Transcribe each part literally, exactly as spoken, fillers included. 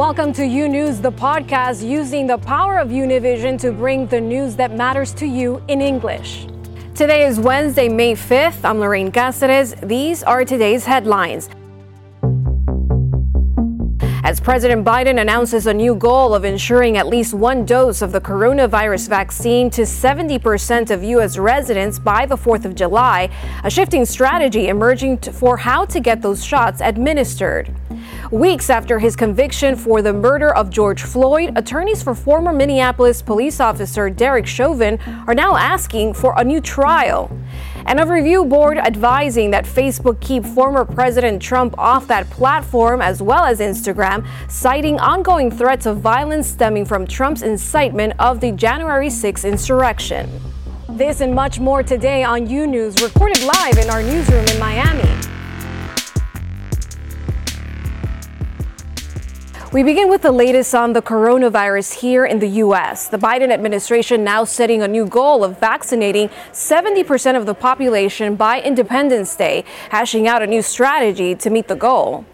Welcome to U News, the podcast using the power of Univision to bring the news that matters to you in English. Today is Wednesday, May fifth. I'm Lorraine Cáceres. These are today's headlines. As President Biden announces a new goal of ensuring at least one dose of the coronavirus vaccine to seventy percent of U S residents by the fourth of July, a shifting strategy emerging for how to get those shots administered. Weeks after his conviction for the murder of George Floyd, attorneys for former Minneapolis police officer Derek Chauvin are now asking for a new trial. And a review board advising that Facebook keep former President Trump off that platform as well as Instagram, citing ongoing threats of violence stemming from Trump's incitement of the January sixth insurrection. This and much more today on U News, recorded live in our newsroom in Miami. We begin with the latest on the coronavirus here in the U S. The Biden administration now setting a new goal of vaccinating seventy percent of the population by Independence Day, hashing out a new strategy to meet the goal.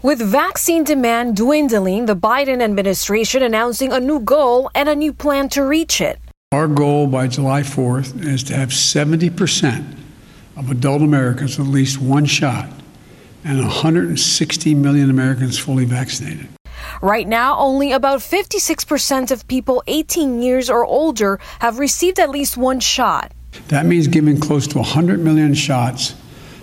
With vaccine demand dwindling, the Biden administration announcing a new goal and a new plan to reach it. Our goal by July fourth is to have seventy percent of adult Americans at least one shot and one hundred sixty million Americans fully vaccinated. Right now, only about fifty-six percent of people eighteen years or older have received at least one shot. That means giving close to one hundred million shots,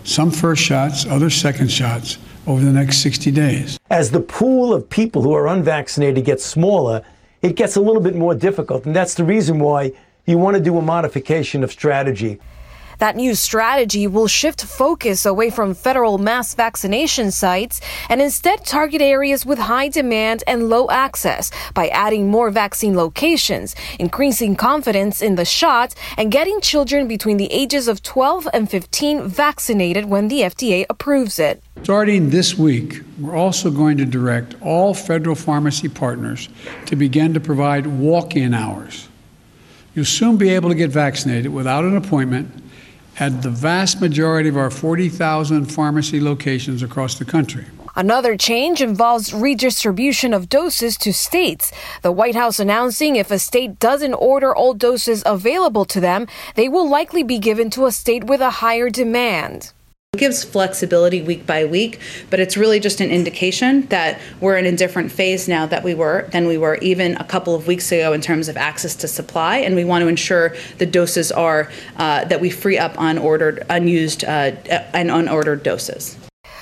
some first shots, other second shots, over the next sixty days. As the pool of people who are unvaccinated gets smaller, it gets a little bit more difficult, and that's the reason why you want to do a modification of strategy. That new strategy will shift focus away from federal mass vaccination sites and instead target areas with high demand and low access by adding more vaccine locations, increasing confidence in the shot, and getting children between the ages of twelve and fifteen vaccinated when the F D A approves it. Starting this week, we're also going to direct all federal pharmacy partners to begin to provide walk-in hours. You'll soon be able to get vaccinated without an appointment at the vast majority of our forty thousand pharmacy locations across the country. Another change involves redistribution of doses to states. The White House announcing if a state doesn't order all doses available to them, they will likely be given to a state with a higher demand. It gives flexibility week by week, but it's really just an indication that we're in a different phase now that we were than we were even a couple of weeks ago in terms of access to supply, and we want to ensure the doses are uh, that we free up unordered, unused uh, and unordered doses.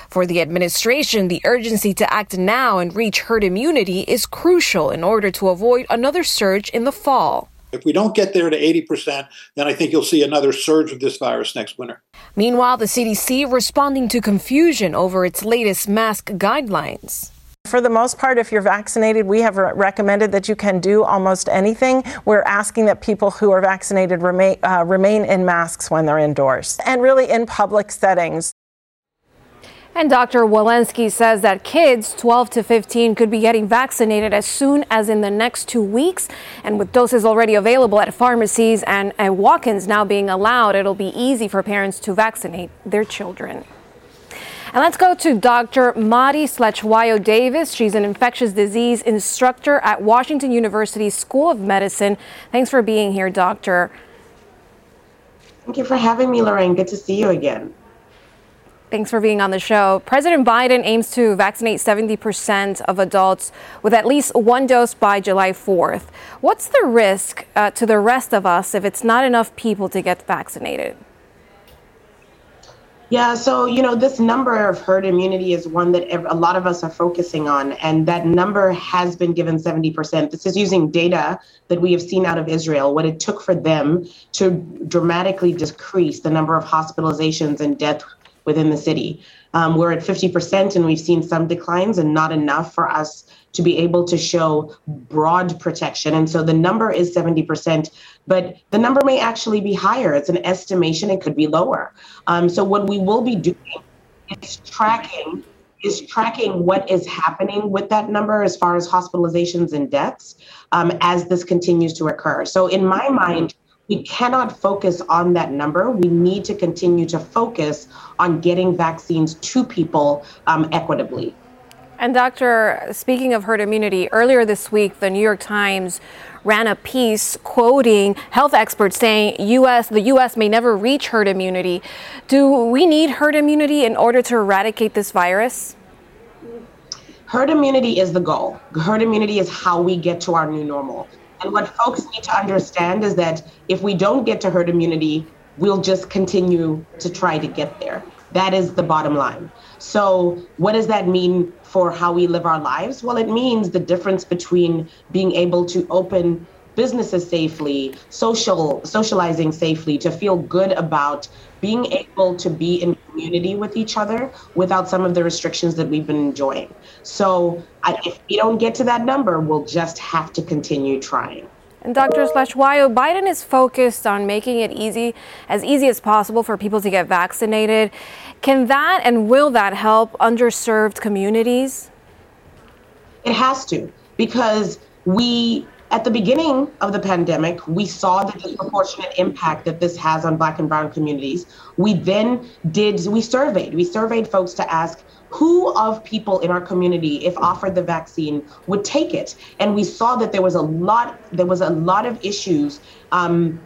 For the administration, the urgency to act now and reach herd immunity is crucial in order to avoid another surge in the fall. If we don't get there to eighty percent, then I think you'll see another surge of this virus next winter. Meanwhile, the C D C responding to confusion over its latest mask guidelines. For the most part, if you're vaccinated, we have re- recommended that you can do almost anything. We're asking that people who are vaccinated remain, uh, remain in masks when they're indoors and really in public settings. And Doctor Walensky says that kids twelve to fifteen could be getting vaccinated as soon as in the next two weeks. And with doses already available at pharmacies and, and walk-ins now being allowed, it'll be easy for parents to vaccinate their children. And let's go to Doctor Mari Slechwayo Davis. She's an infectious disease instructor at Washington University School of Medicine. Thanks for being here, Doctor. Thank you for having me, Lorraine. Good to see you again. Thanks for being on the show. President Biden aims to vaccinate seventy percent of adults with at least one dose by July fourth. What's the risk uh, to the rest of us if it's not enough people to get vaccinated? Yeah, so, you know, this number of herd immunity is one that a lot of us are focusing on, and that number has been given seventy percent. This is using data that we have seen out of Israel, what it took for them to dramatically decrease the number of hospitalizations and deaths within the city. Um, we're at fifty percent, and we've seen some declines and not enough for us to be able to show broad protection. And so the number is seventy percent, but the number may actually be higher. It's an estimation. It could be lower. Um, so what we will be doing is tracking is tracking what is happening with that number as far as hospitalizations and deaths um, as this continues to occur. So in my mind, we cannot focus on that number. We need to continue to focus on getting vaccines to people um, equitably. And Doctor, speaking of herd immunity, earlier this week, the New York Times ran a piece quoting health experts saying U S the U S may never reach herd immunity. Do we need herd immunity in order to eradicate this virus? Herd immunity is the goal. Herd immunity is how we get to our new normal. And what folks need to understand is that if we don't get to herd immunity, we'll just continue to try to get there. That is the bottom line. So what does that mean for how we live our lives? Well, it means the difference between being able to open businesses safely, social socializing safely, to feel good about being able to be in community with each other without some of the restrictions that we've been enjoying. So I, if we don't get to that number, we'll just have to continue trying. And Doctor Slashwayo, Biden is focused on making it easy, as easy as possible for people to get vaccinated. Can that and will that help underserved communities? It has to, because we, at the beginning of the pandemic, we saw the disproportionate impact that this has on Black and Brown communities. We then did, we surveyed, we surveyed folks to ask, who of people in our community, if offered the vaccine, would take it? And we saw that there was a lot, there was a lot of issues um,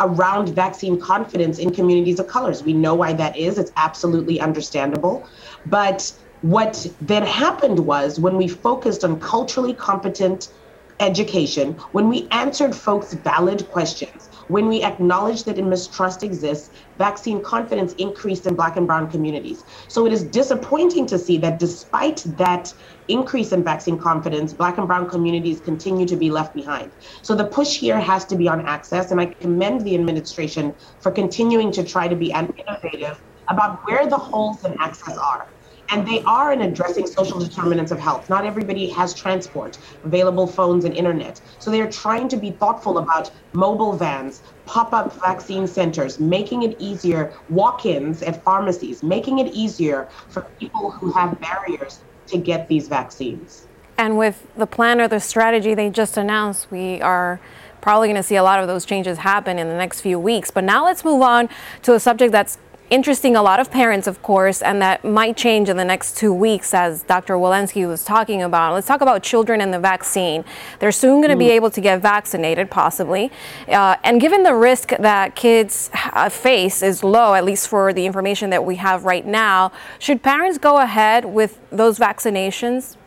around vaccine confidence in communities of colors. We know why that is. It's absolutely understandable. But what then happened was, when we focused on culturally competent education, when we answered folks' valid questions, when we acknowledge that mistrust exists, vaccine confidence increased in Black and Brown communities. So it is disappointing to see that despite that increase in vaccine confidence, Black and Brown communities continue to be left behind. So the push here has to be on access, and I commend the administration for continuing to try to be innovative about where the holes in access are. And they are in addressing social determinants of health. Not everybody has transport, available phones and internet. So they are trying to be thoughtful about mobile vans, pop-up vaccine centers, making it easier, walk-ins at pharmacies, making it easier for people who have barriers to get these vaccines. And with the plan or the strategy they just announced, we are probably going to see a lot of those changes happen in the next few weeks. But now let's move on to a subject that's interesting a lot of parents, of course, and that might change in the next two weeks, as Doctor Walensky was talking about. Let's talk about children and the vaccine. They're soon going to be able to get vaccinated, possibly. Uh, and given the risk that kids uh, face is low, at least for the information that we have right now, should parents go ahead with those vaccinations?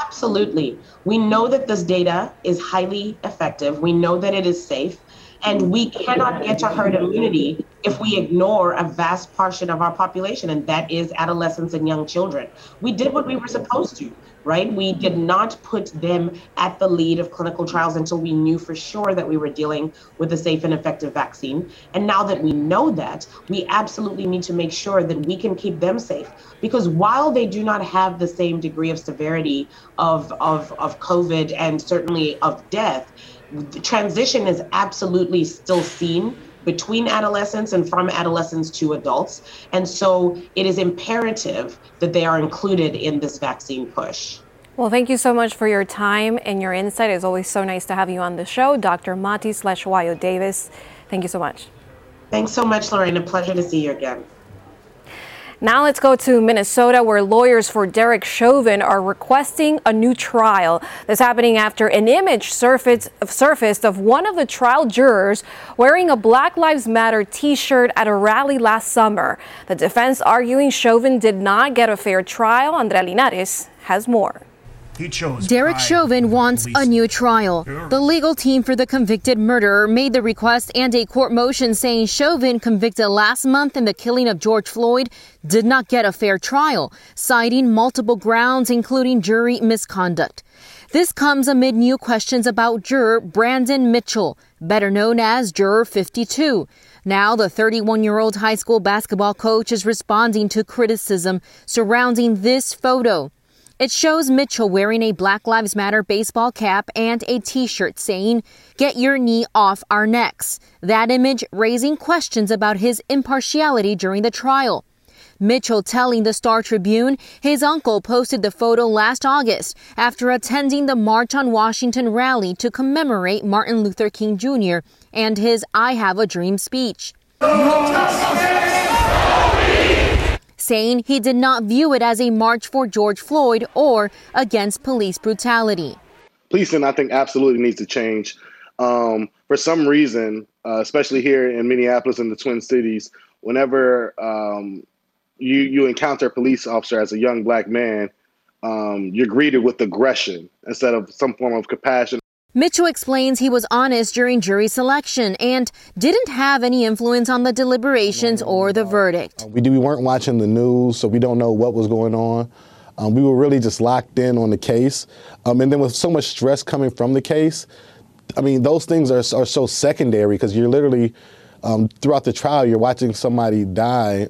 Absolutely. We know that this data is highly effective. We know that it is safe. And we cannot get to herd immunity if we ignore a vast portion of our population, and that is adolescents and young children. We did what we were supposed to, right? We did not put them at the lead of clinical trials until we knew for sure that we were dealing with a safe and effective vaccine. And now that we know that, we absolutely need to make sure that we can keep them safe, because while they do not have the same degree of severity of, of, of COVID and certainly of death, the transition is absolutely still seen between adolescents and from adolescents to adults. And so it is imperative that they are included in this vaccine push. Well, thank you so much for your time and your insight. It's always so nice to have you on the show. Doctor Mati Slashwayo Davis, thank you so much. Thanks so much, Lorraine. A pleasure to see you again. Now let's go to Minnesota, where lawyers for Derek Chauvin are requesting a new trial. This happening after an image surfaced of one of the trial jurors wearing a Black Lives Matter t-shirt at a rally last summer. The defense arguing Chauvin did not get a fair trial. Andrea Linares has more. He chose Derek Chauvin wants police. A new trial. The legal team for the convicted murderer made the request and a court motion saying Chauvin, convicted last month in the killing of George Floyd, did not get a fair trial, citing multiple grounds, including jury misconduct. This comes amid new questions about juror Brandon Mitchell, better known as Juror fifty-two. Now, the thirty-one-year-old high school basketball coach is responding to criticism surrounding this photo. It shows Mitchell wearing a Black Lives Matter baseball cap and a t-shirt saying, "Get your knee off our necks." That image raising questions about his impartiality during the trial. Mitchell telling the Star Tribune his uncle posted the photo last August after attending the March on Washington rally to commemorate Martin Luther King Junior and his I Have a Dream speech. saying he did not view it as a march for George Floyd or against police brutality. Policing, I think, absolutely needs to change. Um, for some reason, uh, especially here in Minneapolis and the Twin Cities, whenever um, you, you encounter a police officer as a young black man, um, you're greeted with aggression instead of some form of compassion. Mitchell explains he was honest during jury selection and didn't have any influence on the deliberations or the verdict. We we weren't watching the news, so we don't know what was going on. Um, we were really just locked in on the case. Um, and then with so much stress coming from the case, I mean, those things are, are so secondary because you're literally, um, throughout the trial, you're watching somebody die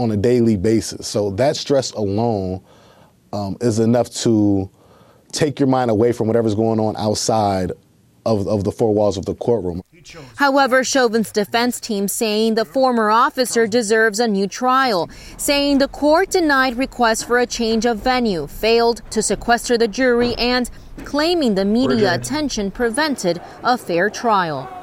on a daily basis. So that stress alone um, is enough to take your mind away from whatever's going on outside of, of the four walls of the courtroom. However, Chauvin's defense team saying the former officer deserves a new trial, saying the court denied requests for a change of venue, failed to sequester the jury, and claiming the media attention prevented a fair trial.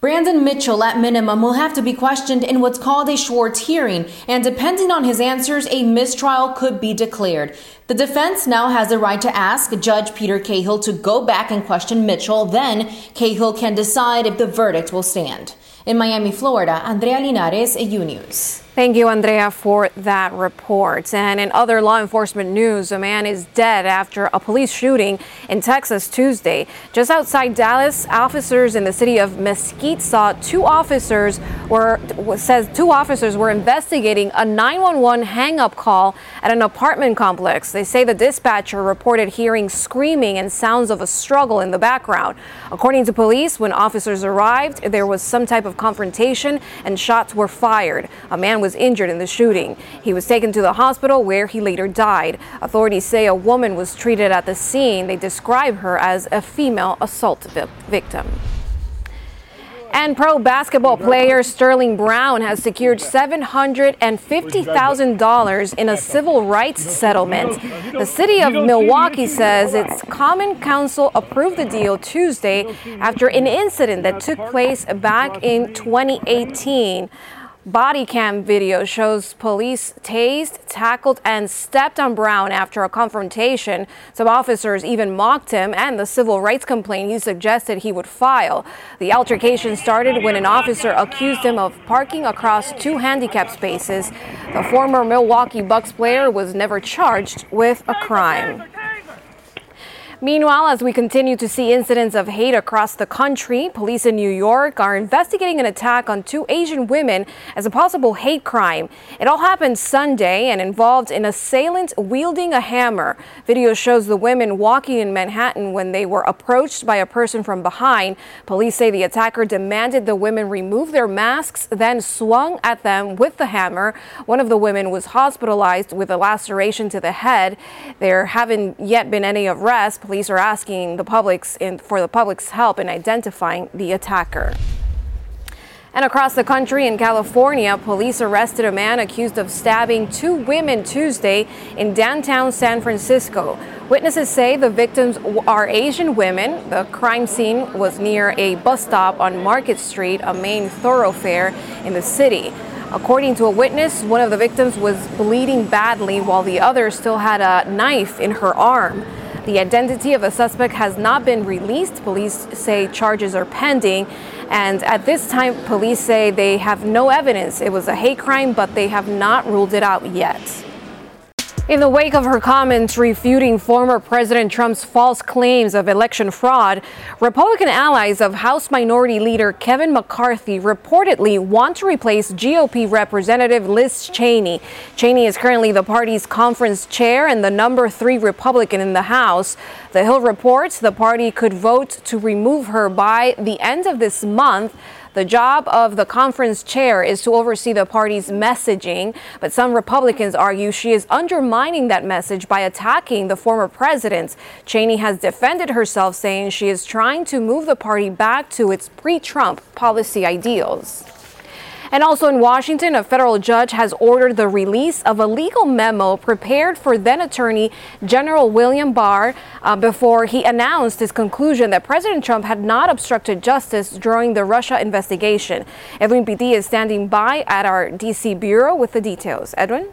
Brandon Mitchell, at minimum, will have to be questioned in what's called a Schwartz hearing, and depending on his answers, a mistrial could be declared. The defense now has the right to ask Judge Peter Cahill to go back and question Mitchell. Then Cahill can decide if the verdict will stand. In Miami, Florida, Andrea Linares, U News. Thank you, Andrea, for that report. And in other law enforcement news, a man is dead after a police shooting in Texas Tuesday. Just outside Dallas, officers in the city of Mesquite saw two officers were says two officers were investigating a nine one one hang-up call at an apartment complex. They say the dispatcher reported hearing screaming and sounds of a struggle in the background. According to police, when officers arrived, there was some type of confrontation and shots were fired. A man was injured in the shooting. He was taken to the hospital where he later died. Authorities say a woman was treated at the scene. They describe her as a female assault victim. And pro basketball player Sterling Brown has secured seven hundred fifty thousand dollars in a civil rights settlement. The city of Milwaukee says its Common Council approved the deal Tuesday after an incident that took place back in twenty eighteen. Body cam video shows police tased, tackled, and stepped on Brown after a confrontation. Some officers even mocked him and the civil rights complaint he suggested he would file. The altercation started when an officer accused him of parking across two handicap spaces. The former Milwaukee Bucks player was never charged with a crime. Meanwhile, as we continue to see incidents of hate across the country, police in New York are investigating an attack on two Asian women as a possible hate crime. It all happened Sunday and involved an assailant wielding a hammer. Video shows the women walking in Manhattan when they were approached by a person from behind. Police say the attacker demanded the women remove their masks, then swung at them with the hammer. One of the women was hospitalized with a laceration to the head. There haven't yet been any arrests. Police are asking the public's in, for the public's help in identifying the attacker. And across the country in California, police arrested a man accused of stabbing two women Tuesday in downtown San Francisco. Witnesses say the victims are Asian women. The crime scene was near a bus stop on Market Street, a main thoroughfare in the city. According to a witness, one of the victims was bleeding badly while the other still had a knife in her arm. The identity of the suspect has not been released. Police say charges are pending. And at this time, police say they have no evidence it was a hate crime, but they have not ruled it out yet. In the wake of her comments refuting former President Trump's false claims of election fraud, Republican allies of House Minority Leader Kevin McCarthy reportedly want to replace G O P Representative Liz Cheney. Cheney is currently the party's conference chair and the number three Republican in the House. The Hill reports the party could vote to remove her by the end of this month. The job of the conference chair is to oversee the party's messaging, but some Republicans argue she is undermining that message by attacking the former president. Cheney has defended herself, saying she is trying to move the party back to its pre-Trump policy ideals. And also in Washington, a federal judge has ordered the release of a legal memo prepared for then Attorney General William Barr uh, before he announced his conclusion that President Trump had not obstructed justice during the Russia investigation. Edwin P D is standing by at our D C bureau with the details. Edwin?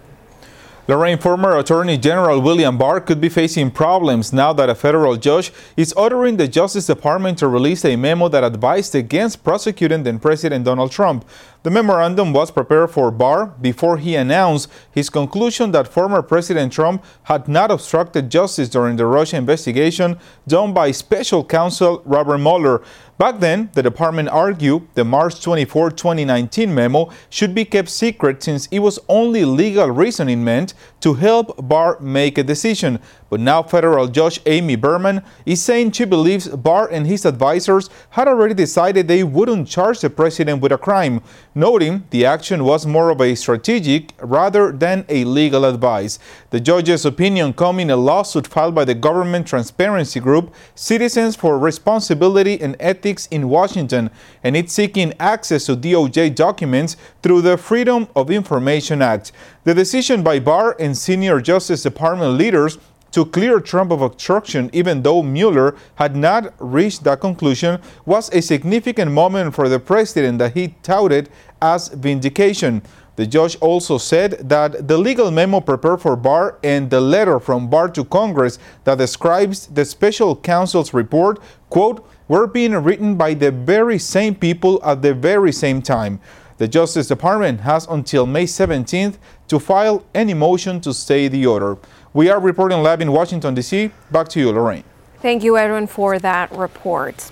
Lorraine, former Attorney General William Barr could be facing problems now that a federal judge is ordering the Justice Department to release a memo that advised against prosecuting then President Donald Trump. The memorandum was prepared for Barr before he announced his conclusion that former President Trump had not obstructed justice during the Russia investigation done by special counsel Robert Mueller. Back then, the department argued the March twenty-fourth, twenty nineteen memo should be kept secret since it was only legal reasoning meant to help Barr make a decision. But now federal judge Amy Berman is saying she believes Barr and his advisors had already decided they wouldn't charge the president with a crime, noting the action was more of a strategic rather than a legal advice. The judge's opinion came in a lawsuit filed by the government transparency group Citizens for Responsibility and Ethics in Washington, and it's seeking access to D O J documents through the Freedom of Information Act. The decision by Barr and senior Justice Department leaders to clear Trump of obstruction, even though Mueller had not reached that conclusion, was a significant moment for the president that he touted as vindication. The judge also said that the legal memo prepared for Barr and the letter from Barr to Congress that describes the special counsel's report, quote, were being written by the very same people at the very same time. The Justice Department has until May seventeenth to file any motion to stay the order. We are reporting live in Washington, D C Back to you, Lorraine. Thank you, Edwin, for that report.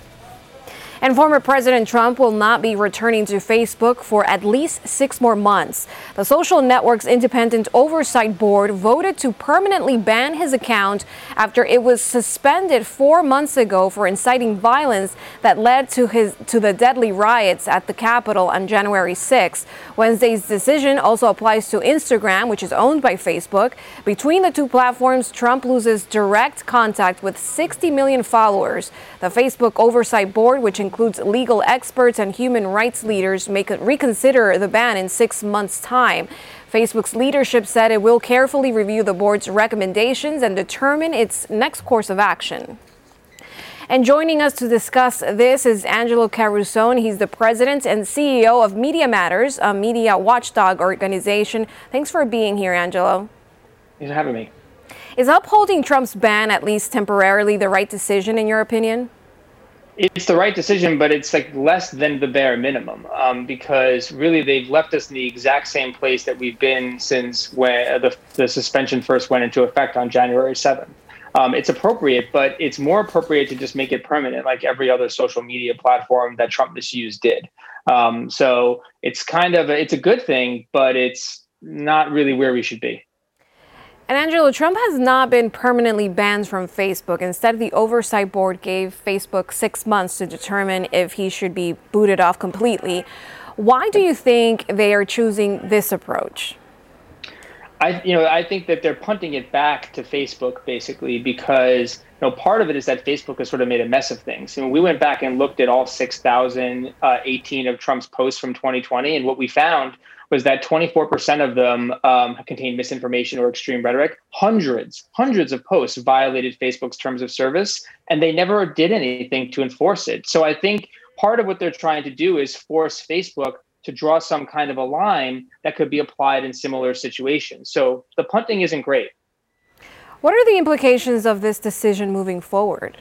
And former President Trump will not be returning to Facebook for at least six more months. The social network's independent oversight board voted to permanently ban his account after it was suspended four months ago for inciting violence that led to his to the deadly riots at the Capitol on January sixth. Wednesday's decision also applies to Instagram, which is owned by Facebook. Between the two platforms, Trump loses direct contact with sixty million followers. The Facebook oversight board, which includes legal experts and human rights leaders, may reconsider the ban in six months' time. Facebook's leadership said it will carefully review the board's recommendations and determine its next course of action. And joining us to discuss this is Angelo Carusone. He's the president and C E O of Media Matters, a media watchdog organization. Thanks for being here, Angelo. Thanks for having me. Is upholding Trump's ban, at least temporarily, the right decision in your opinion? It's the right decision, but it's like less than the bare minimum, um, because really they've left us in the exact same place that we've been since when the, the suspension first went into effect on January seventh. Um, it's appropriate, but it's more appropriate to just make it permanent, like every other social media platform that Trump misuse did. Um, so it's kind of a, it's a good thing, but it's not really where we should be. And Angelo, Trump has not been permanently banned from Facebook. Instead, the Oversight Board gave Facebook six months to determine if he should be booted off completely. Why do you think they are choosing this approach? I, you know, I think that they're punting it back to Facebook, basically, because you know, part of it is that Facebook has sort of made a mess of things. And we went back and looked at all six thousand eighteen of Trump's posts from twenty twenty, and what we found was that twenty-four percent of them um, contained misinformation or extreme rhetoric. Hundreds, hundreds of posts violated Facebook's terms of service, and they never did anything to enforce it. So I think part of what they're trying to do is force Facebook to draw some kind of a line that could be applied in similar situations. So the punting isn't great. What are the implications of this decision moving forward?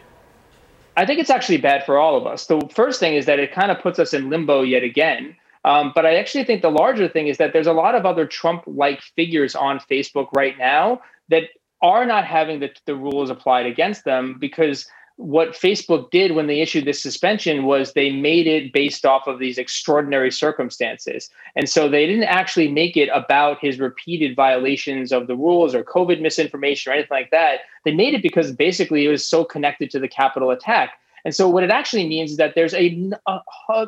I think it's actually bad for all of us. The first thing is that it kind of puts us in limbo yet again. Um, but I actually think the larger thing is that there's a lot of other Trump-like figures on Facebook right now that are not having the, the rules applied against them, because what Facebook did when they issued this suspension was they made it based off of these extraordinary circumstances. And so they didn't actually make it about his repeated violations of the rules or COVID misinformation or anything like that. They made it because basically it was so connected to the Capitol attack. And so what it actually means is that there's a, a,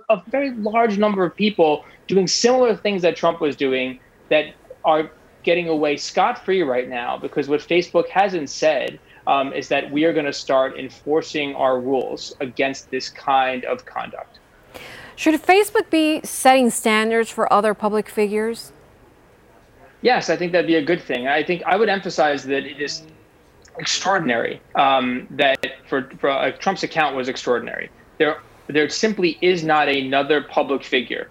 a very large number of people doing similar things that Trump was doing that are getting away scot-free right now, because what Facebook hasn't said um, is that we are going to start enforcing our rules against this kind of conduct. Should Facebook be setting standards for other public figures? Yes, I think that'd be a good thing. I think I would emphasize that it is extraordinary um, that for, for uh, Trump's account was extraordinary. There, there simply is not another public figure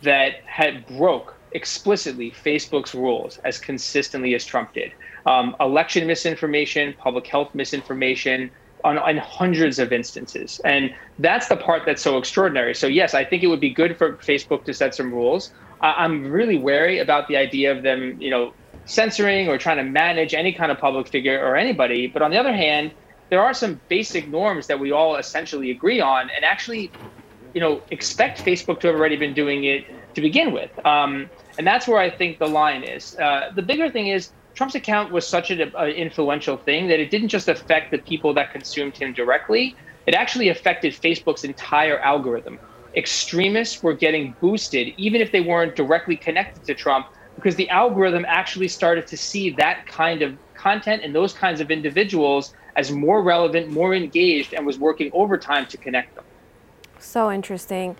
that had broke explicitly Facebook's rules as consistently as Trump did. Um, election misinformation, public health misinformation, on, on hundreds of instances. And that's the part that's so extraordinary. So yes, I think it would be good for Facebook to set some rules. I, I'm really wary about the idea of them, you know, censoring or trying to manage any kind of public figure or anybody. But on the other hand, there are some basic norms that we all essentially agree on, and actually, you know, expect Facebook to have already been doing it to begin with. Um, and that's where I think the line is. Uh, the bigger thing is, Trump's account was such an uh, influential thing that it didn't just affect the people that consumed him directly. It actually affected Facebook's entire algorithm. Extremists were getting boosted, even if they weren't directly connected to Trump, because the algorithm actually started to see that kind of content and those kinds of individuals as more relevant, more engaged, and was working overtime to connect them. So interesting.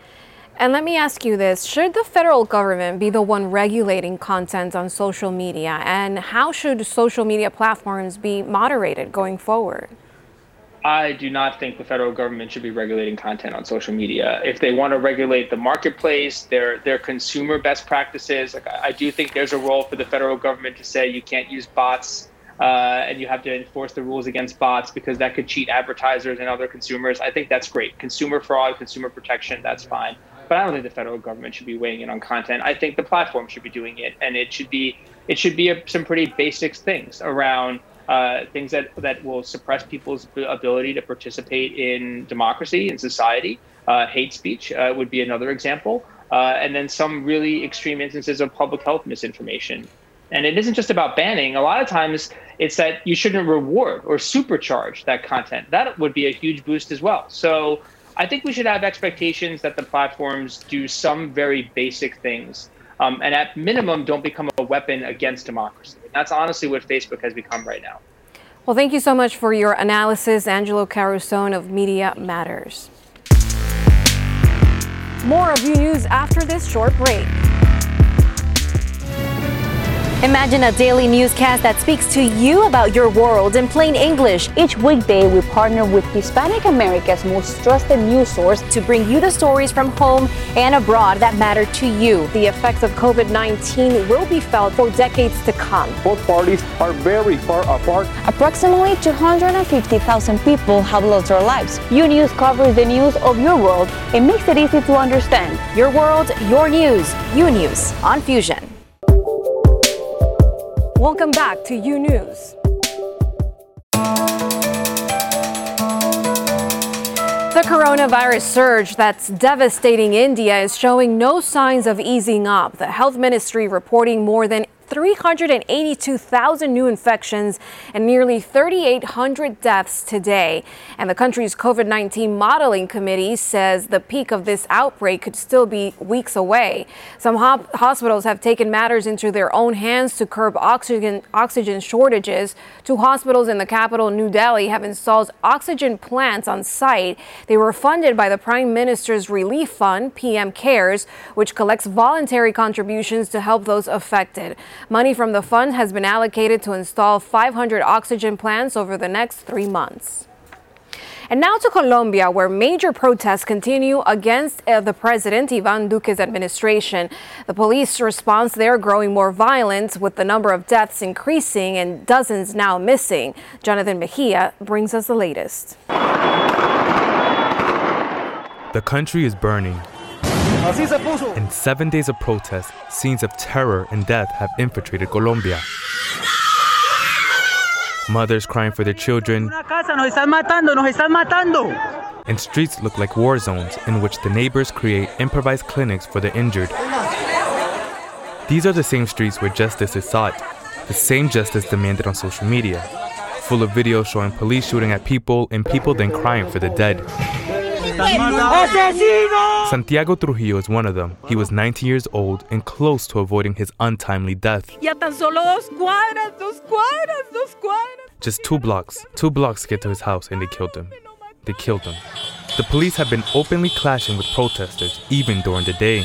And let me ask you this, should the federal government be the one regulating content on social media? And how should social media platforms be moderated going forward? I do not think the federal government should be regulating content on social media. If they want to regulate the marketplace, their their consumer best practices, like I do think there's a role for the federal government to say you can't use bots uh, and you have to enforce the rules against bots because that could cheat advertisers and other consumers. I think that's great. Consumer fraud, consumer protection, that's fine. But I don't think the federal government should be weighing in on content. I think the platform should be doing it, and it should be it should be a, some pretty basic things around uh, things that, that will suppress people's ability to participate in democracy and society. Uh, hate speech uh, would be another example, uh, and then some really extreme instances of public health misinformation. And it isn't just about banning. A lot of times it's that you shouldn't reward or supercharge that content. That would be a huge boost as well. So I think we should have expectations that the platforms do some very basic things, um, and at minimum, don't become a weapon against democracy. That's honestly what Facebook has become right now. Well, thank you so much for your analysis, Angelo Carusone of Media Matters. More of U News after this short break. Imagine a daily newscast that speaks to you about your world in plain English. Each weekday, we partner with Hispanic America's most trusted news source to bring you the stories from home and abroad that matter to you. The effects of COVID nineteen will be felt for decades to come. Both parties are very far apart. Approximately two hundred fifty thousand people have lost their lives. U News covers the news of your world and makes it easy to understand. Your world, your news. U News on Fusion. Welcome back to U News. The coronavirus surge that's devastating India is showing no signs of easing up. The health ministry reporting more than three hundred eighty-two thousand new infections and nearly three thousand eight hundred deaths today. And the country's COVID nineteen modeling committee says the peak of this outbreak could still be weeks away. Some ho- hospitals have taken matters into their own hands to curb oxygen, oxygen shortages. Two hospitals in the capital, New Delhi, have installed oxygen plants on site. They were funded by the Prime Minister's Relief Fund, P M Cares, which collects voluntary contributions to help those affected. Money from the fund has been allocated to install five hundred oxygen plants over the next three months. And now to Colombia, where major protests continue against uh, the president, Iván Duque's administration. The police response there growing more violent, with the number of deaths increasing and dozens now missing. Jonathan Mejia brings us the latest. The country is burning. In seven days of protests, scenes of terror and death have infiltrated Colombia. Mothers crying for their children. And streets look like war zones in which the neighbors create improvised clinics for the injured. These are the same streets where justice is sought, the same justice demanded on social media, full of videos showing police shooting at people and people then crying for the dead. Santiago Trujillo is one of them. He was nineteen years old and close to avoiding his untimely death. Just two blocks, two blocks to get to his house, and they killed him. They killed him. The police have been openly clashing with protesters, even during the day.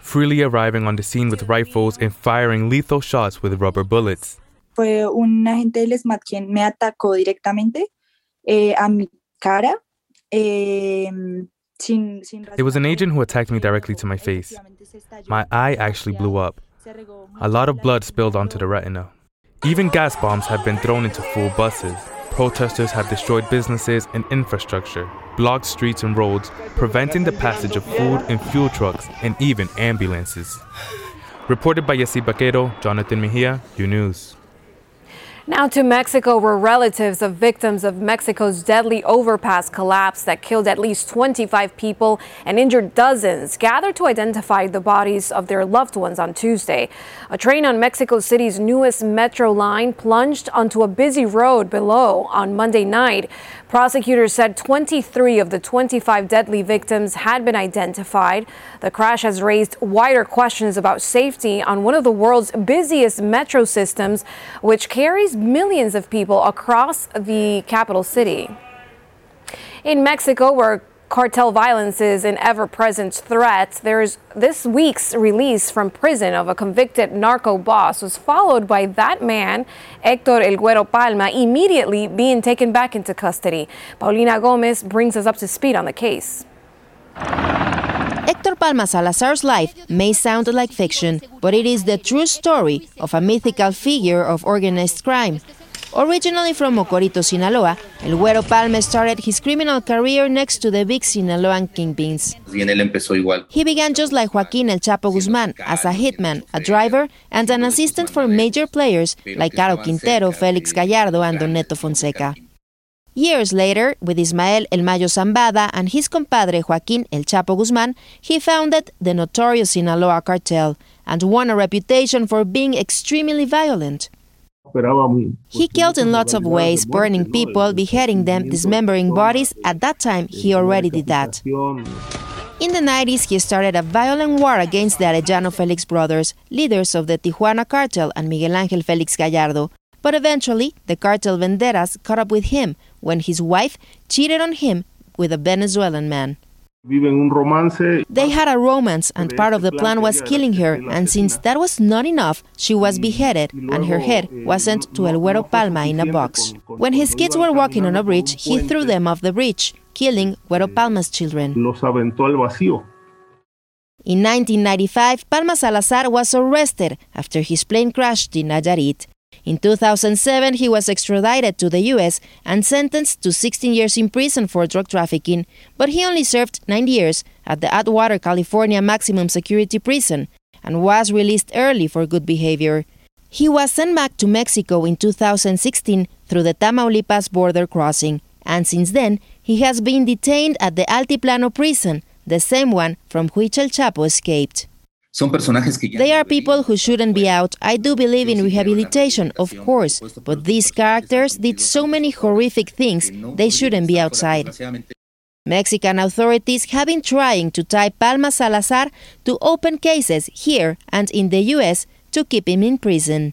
Freely arriving on the scene with rifles and firing lethal shots with rubber bullets. Fue un agente del S M A T quien me atacó directamente. Eh, a mi cara, eh, There was an agent who attacked me directly to my face. My eye actually blew up. A lot of blood spilled onto the retina. Even gas bombs have been thrown into full buses. Protesters have destroyed businesses and infrastructure, blocked streets and roads, preventing the passage of food and fuel trucks and even ambulances. Reported by Yesi Vaquero, Jonathan Mejia, U News. Now to Mexico, where relatives of victims of Mexico's deadly overpass collapse that killed at least twenty-five people and injured dozens gathered to identify the bodies of their loved ones on Tuesday. A train on Mexico City's newest metro line plunged onto a busy road below on Monday night. Prosecutors said twenty-three of the twenty-five deadly victims had been identified. The crash has raised wider questions about safety on one of the world's busiest metro systems, which carries millions of people across the capital city. In Mexico, where cartel violence is an ever-present threat, there's this week's release from prison of a convicted narco boss was followed by that man, Héctor El Güero Palma, immediately being taken back into custody. Paulina Gomez brings us up to speed on the case. Héctor Palma Salazar's life may sound like fiction, but it is the true story of a mythical figure of organized crime. Originally from Mocorito, Sinaloa, El Güero Palma started his criminal career next to the big Sinaloan kingpins. He began just like Joaquín El Chapo Guzmán, as a hitman, a driver, and an assistant for major players like Caro Quintero, Felix Gallardo, and Don Neto Fonseca. Years later, with Ismael El Mayo Zambada and his compadre Joaquín El Chapo Guzmán, he founded the notorious Sinaloa Cartel and won a reputation for being extremely violent. He killed in lots of ways, burning people, beheading them, dismembering bodies. At that time, he already did that. In the nineties, he started a violent war against the Arellano-Felix brothers, leaders of the Tijuana cartel, and Miguel Angel Felix Gallardo. But eventually, the cartel banderas caught up with him when his wife cheated on him with a Venezuelan man. They had a romance, and part of the plan was killing her, and since that was not enough, she was beheaded, and her head was sent to El Güero Palma in a box. When his kids were walking on a bridge, he threw them off the bridge, killing Güero Palma's children. In nineteen ninety-five, Palma Salazar was arrested after his plane crashed in Nayarit. In two thousand seven, he was extradited to the U S and sentenced to sixteen years in prison for drug trafficking, but he only served nine years at the Atwater, California maximum security prison and was released early for good behavior. He was sent back to Mexico in two thousand sixteen through the Tamaulipas border crossing, and since then, he has been detained at the Altiplano prison, the same one from which El Chapo escaped. They are people who shouldn't be out. I do believe in rehabilitation, of course, but these characters did so many horrific things, they shouldn't be outside. Mexican authorities have been trying to tie Palma Salazar to open cases here and in the U S to keep him in prison.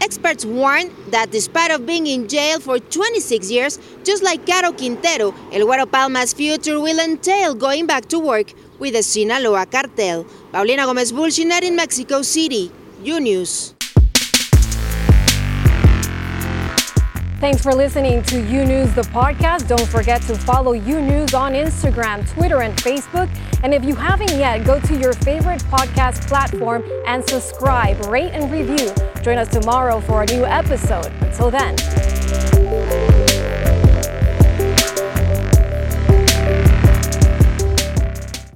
Experts warn that despite of being in jail for twenty-six years, just like Caro Quintero, El Güero Palma's future will entail going back to work with the Sinaloa Cartel. Paulina Gomez Bulchinet in Mexico City, U News. Thanks for listening to U News, the podcast. Don't forget to follow U News on Instagram, Twitter, and Facebook. And if you haven't yet, go to your favorite podcast platform and subscribe, rate, and review. Join us tomorrow for a new episode. Until then.